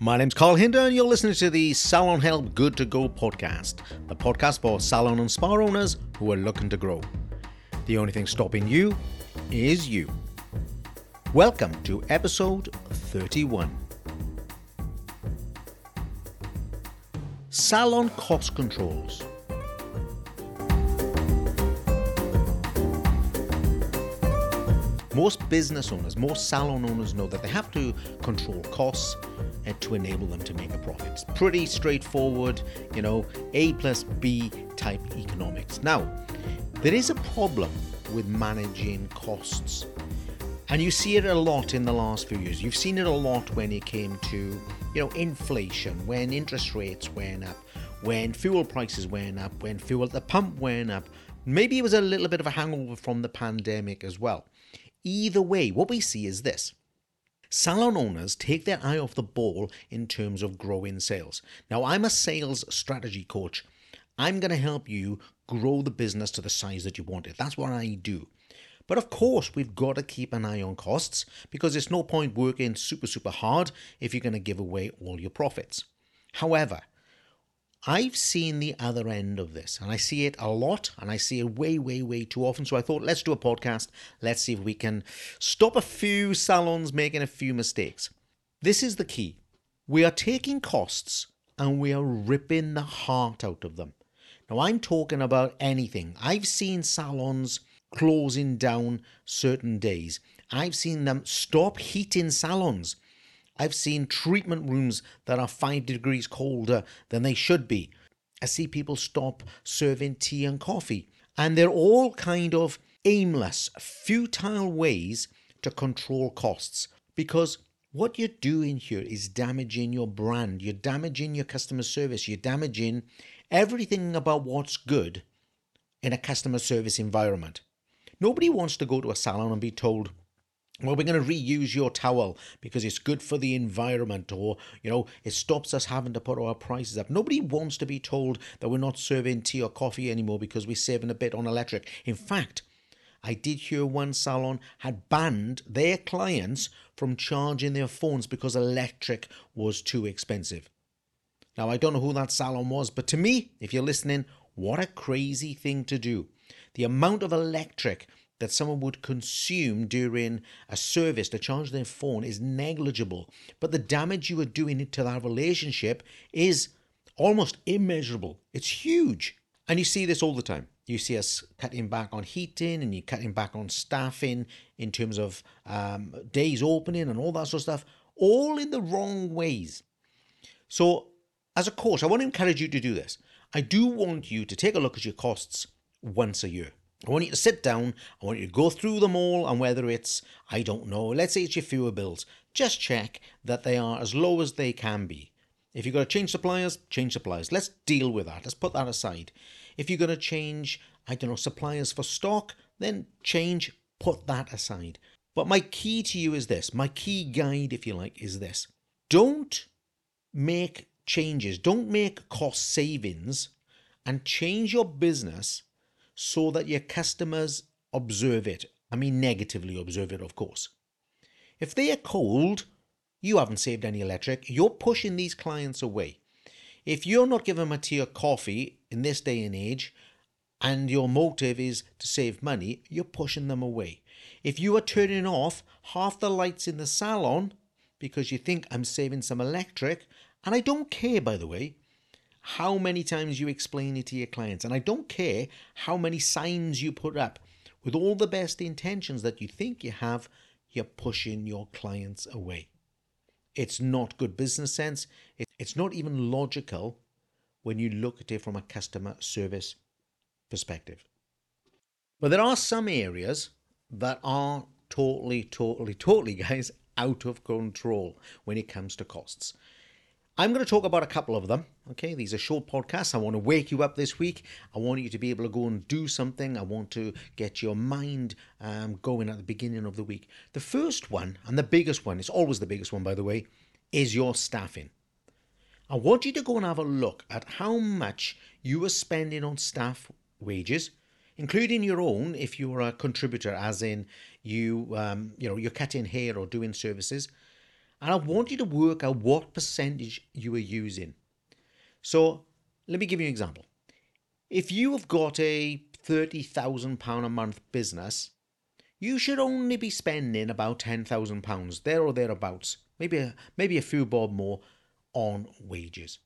My name's Carl Hinder and you're listening to the Salon Help Good to Go podcast, the podcast for salon and spa owners who are looking to grow. The only thing stopping you is you. Welcome to episode 31. Salon cost controls. Most business owners, most salon owners know that they have to control costs to enable them to make a profit. It's pretty straightforward, you know, A plus B type economics. Now, there is a problem with managing costs, and you see it a lot in the last few years. You've seen it a lot when it came to, you know, inflation, when interest rates went up, when fuel prices went up, when fuel at the pump went up. Maybe it was a little bit of a hangover from the pandemic as well. Either way, what we see is this. Salon owners take their eye off the ball in terms of growing sales. Now, I'm a sales strategy coach. I'm going to help you grow the business to the size that you want it. That's what I do. But of course, we've got to keep an eye on costs because it's no point working super hard if you're going to give away all your profits. However, I've seen the other end of this, and I see it a lot, and I see it way too often. So I thought, let's do a podcast. Let's see if we can stop a few salons making a few mistakes. This is the key. We are taking costs and we are ripping the heart out of them. Now, I'm talking about anything. I've seen salons closing down certain days. I've seen them stop heating salons. I've seen treatment rooms that are 5 degrees colder than they should be. I see people stop serving tea and coffee. And they're all kind of aimless, futile ways to control costs. Because what you're doing here is damaging your brand. You're damaging your customer service. You're damaging everything about what's good in a customer service environment. Nobody wants to go to a salon and be told, well, we're going to reuse your towel because it's good for the environment, or, you know, it stops us having to put our prices up. Nobody wants to be told that we're not serving tea or coffee anymore because we're saving a bit on electric. In fact, I did hear one salon had banned their clients from charging their phones because electric was too expensive. Now, I don't know who that salon was, but to me, if you're listening, what a crazy thing to do. The amount of electric that someone would consume during a service to charge their phone is negligible. But the damage you are doing to that relationship is almost immeasurable. It's huge. And you see this all the time. You see us cutting back on heating, and you're cutting back on staffing in terms of days opening and all that sort of stuff, all in the wrong ways. So as a coach, I want to encourage you to do this. I do want you to take a look at your costs once a year. I want you to sit down, I want you to go through them all, and whether it's, I don't know, let's say it's your fuel bills, just check that they are as low as they can be. If you've got to change suppliers, change suppliers. Let's deal with that. Let's put that aside. If you're going to change, I don't know, suppliers for stock, then change, put that aside. But my key to you is this, my key guide, if you like, is this. Don't make changes, don't make cost savings, and change your business so that your customers observe it. I mean, negatively observe it, of course. If they are cold, you haven't saved any electric. You're pushing these clients away. If you're not giving them a tea or coffee in this day and age, and your motive is to save money, you're pushing them away. If you are turning off half the lights in the salon because you think I'm saving some electric, and I don't care, by the way, how many times you explain it to your clients. And I don't care how many signs you put up. With all the best intentions that you think you have, you're pushing your clients away. It's not good business sense. It's not even logical when you look at it from a customer service perspective. But there are some areas that are totally, guys, out of control when it comes to costs. I'm going to talk about a couple of them, okay? These are short podcasts. I want to wake you up this week. I want you to be able to go and do something. I want to get your mind going at the beginning of the week. The first one, and the biggest one, it's always the biggest one, by the way, is your staffing. I want you to go and have a look at how much you are spending on staff wages, including your own if you're a contributor, as in you're cutting hair or doing services. And I want you to work out what percentage you are using. So let me give you an example. If you have got a £30,000 a month business, you should only be spending about £10,000 there or thereabouts, maybe a few bob more on wages.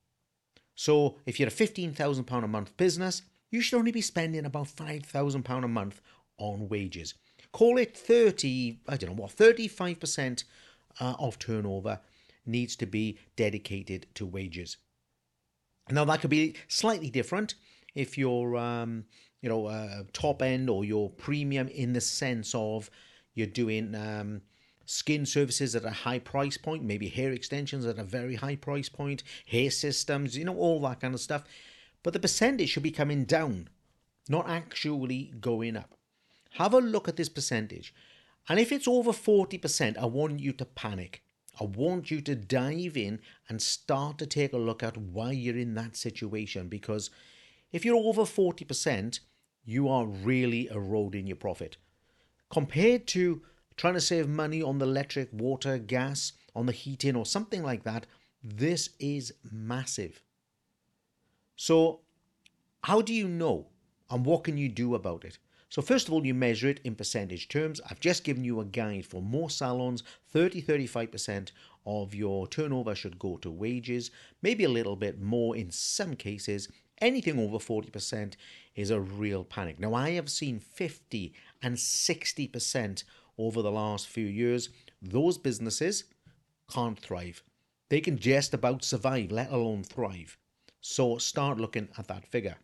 So if you're a £15,000 a month business, you should only be spending about £5,000 a month on wages. Call it 35% of turnover needs to be dedicated to wages. Now that could be slightly different if you're top end or your premium, in the sense of you're doing skin services at a high price point, maybe hair extensions at a very high price point, hair systems, all that kind of stuff. But the percentage should be coming down, not actually going up. Have a look at this percentage. And if it's over 40%, I want you to panic. I want you to dive in and start to take a look at why you're in that situation. Because if you're over 40%, you are really eroding your profit. Compared to trying to save money on the electric, water, gas, on the heating or something like that, this is massive. So how do you know, and what can you do about it? So first of all, you measure it in percentage terms. I've just given you a guide for more salons. 30-35% of your turnover should go to wages, maybe a little bit more in some cases. Anything over 40% is a real panic. Now, I have seen 50 and 60% over the last few years. Those businesses can't thrive. They can just about survive, let alone thrive. So start looking at that figure.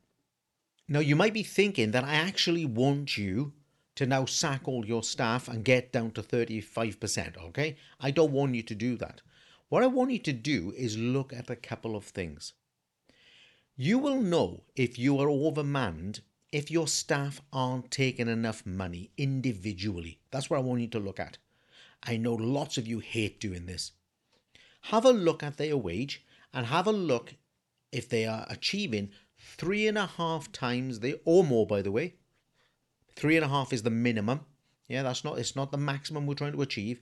Now, you might be thinking that I actually want you to now sack all your staff and get down to 35%, okay? I don't want you to do that. What I want you to do is look at a couple of things. You will know if you are overmanned if your staff aren't taking enough money individually. That's what I want you to look at. I know lots of you hate doing this. Have a look at their wage and have a look if they are achieving 3.5 times the, or more, by the way. 3.5 is the minimum. Yeah, it's not the maximum we're trying to achieve.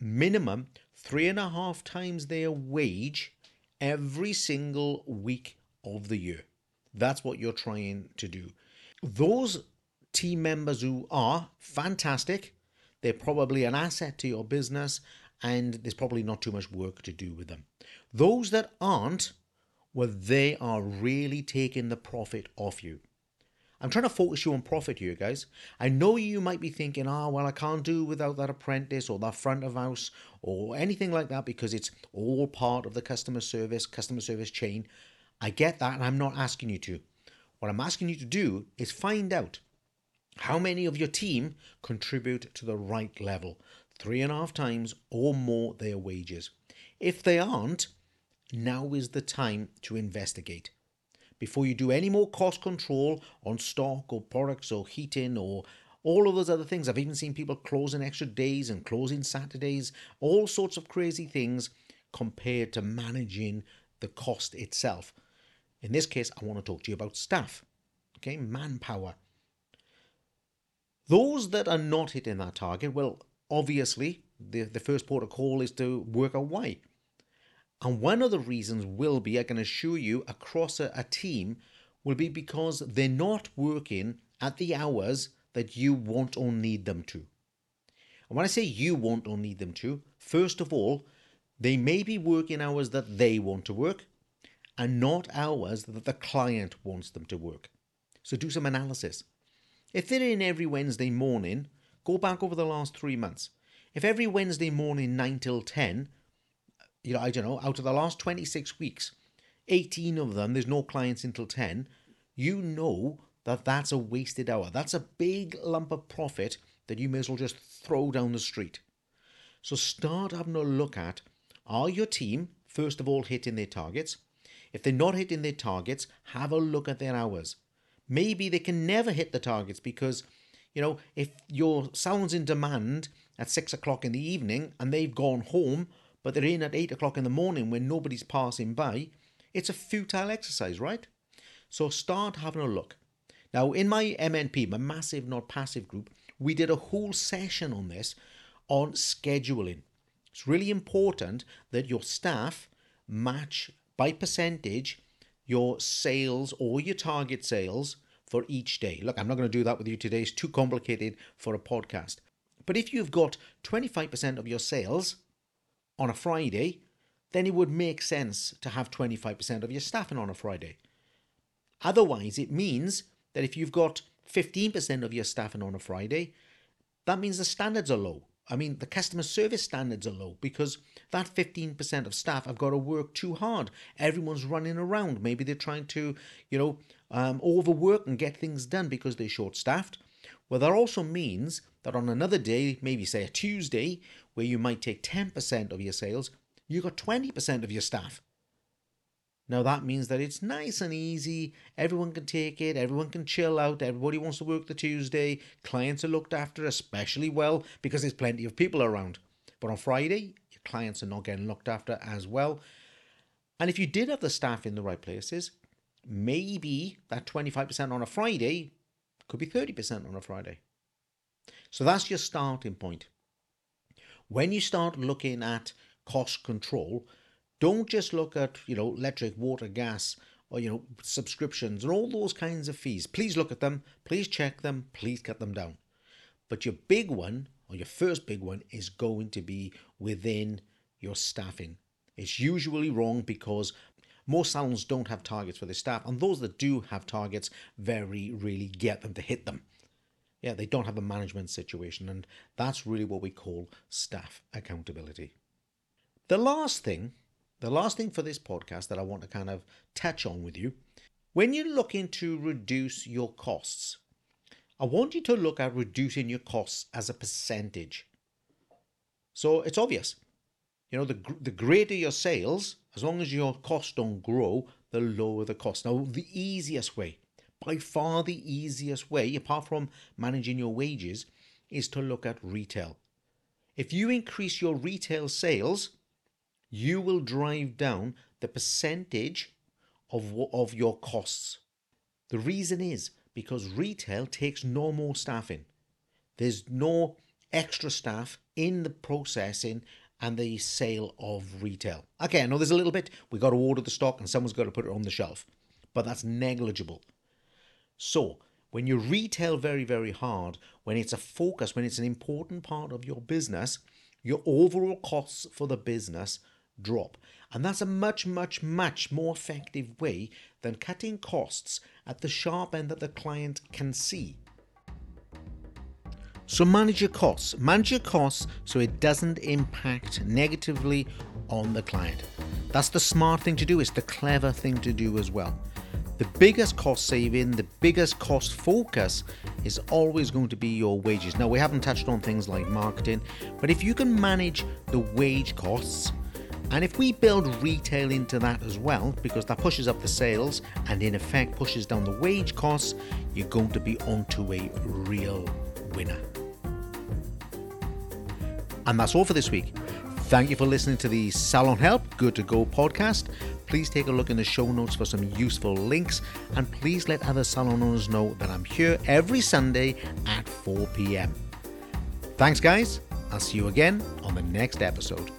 Minimum 3.5 times their wage every single week of the year. That's what you're trying to do. Those team members who are fantastic, they're probably an asset to your business, and there's probably not too much work to do with them. Those that aren't, well, they are really taking the profit off you. I'm trying to focus you on profit here, guys. I know you might be thinking, I can't do without that apprentice or that front of house or anything like that because it's all part of the customer service chain. I get that, and I'm not asking you to. What I'm asking you to do is find out how many of your team contribute to the right level, 3.5 times or more their wages. If they aren't, now is the time to investigate. Before you do any more cost control on stock or products or heating or all of those other things, I've even seen people closing extra days and closing Saturdays, all sorts of crazy things compared to managing the cost itself. In this case, I want to talk to you about staff, okay, manpower. Those that are not hitting that target, well, obviously, the first port of call is to work out why. And one of the reasons will be, I can assure you, across a team, will be because they're not working at the hours that you want or need them to. And when I say you want or need them to, first of all, they may be working hours that they want to work and not hours that the client wants them to work. So do some analysis. If they're in every Wednesday morning, go back over the last 3 months. If every Wednesday morning, 9 till 10, out of the last 26 weeks, 18 of them, there's no clients until 10, that's a wasted hour. That's a big lump of profit that you may as well just throw down the street. So start having a look at, are your team, first of all, hitting their targets? If they're not hitting their targets, have a look at their hours. Maybe they can never hit the targets because, if your salon's in demand at 6 o'clock in the evening and they've gone home, but they're in at 8 o'clock in the morning when nobody's passing by, it's a futile exercise, right? So start having a look. Now, in my MNP, my Massive Not Passive group, we did a whole session on this, on scheduling. It's really important that your staff match by percentage your sales or your target sales for each day. Look, I'm not going to do that with you today. It's too complicated for a podcast. But if you've got 25% of your sales on a Friday, then it would make sense to have 25% of your staffing on a Friday. Otherwise, it means that if you've got 15% of your staffing on a Friday, that means the standards are low. I mean, the customer service standards are low because that 15% of staff have got to work too hard. Everyone's running around. Maybe they're trying to, overwork and get things done because they're short-staffed. Well, that also means that on another day, maybe say a Tuesday, where you might take 10% of your sales, you got 20% of your staff. Now that means that it's nice and easy. Everyone can take it. Everyone can chill out. Everybody wants to work the Tuesday. Clients are looked after especially well because there's plenty of people around. But on Friday, your clients are not getting looked after as well. And if you did have the staff in the right places, maybe that 25% on a Friday could be 30% on a Friday. So that's your starting point. When you start looking at cost control, don't just look at, electric, water, gas, or, subscriptions and all those kinds of fees. Please look at them. Please check them. Please cut them down. But your big one, or your first big one, is going to be within your staffing. It's usually wrong because most salons don't have targets for their staff. And those that do have targets really get them to hit them. Yeah, they don't have a management situation. And that's really what we call staff accountability. The last thing for this podcast that I want to kind of touch on with you, when you're looking to reduce your costs, I want you to look at reducing your costs as a percentage. So it's obvious, the greater your sales, as long as your costs don't grow, the lower the cost. Now, the easiest way, by far the easiest way, apart from managing your wages, is to look at retail. If you increase your retail sales, you will drive down the percentage of your costs. The reason is because retail takes no more staffing. There's no extra staff in the processing and the sale of retail. Okay, I know there's a little bit. We've got to order the stock and someone's got to put it on the shelf. But that's negligible. So when you retail very, very hard, when it's a focus, when it's an important part of your business, your overall costs for the business drop. And that's a much more effective way than cutting costs at the sharp end that the client can see. So manage your costs. Manage your costs so it doesn't impact negatively on the client. That's the smart thing to do. It's the clever thing to do as well. The biggest cost saving, the biggest cost focus is always going to be your wages. Now, we haven't touched on things like marketing, but if you can manage the wage costs, and if we build retail into that as well, because that pushes up the sales and in effect pushes down the wage costs, you're going to be onto a real winner. And that's all for this week. Thank you for listening to the Salon Help Good to Go podcast. Please take a look in the show notes for some useful links, and please let other salon owners know that I'm here every Sunday at 4 p.m. Thanks, guys. I'll see you again on the next episode.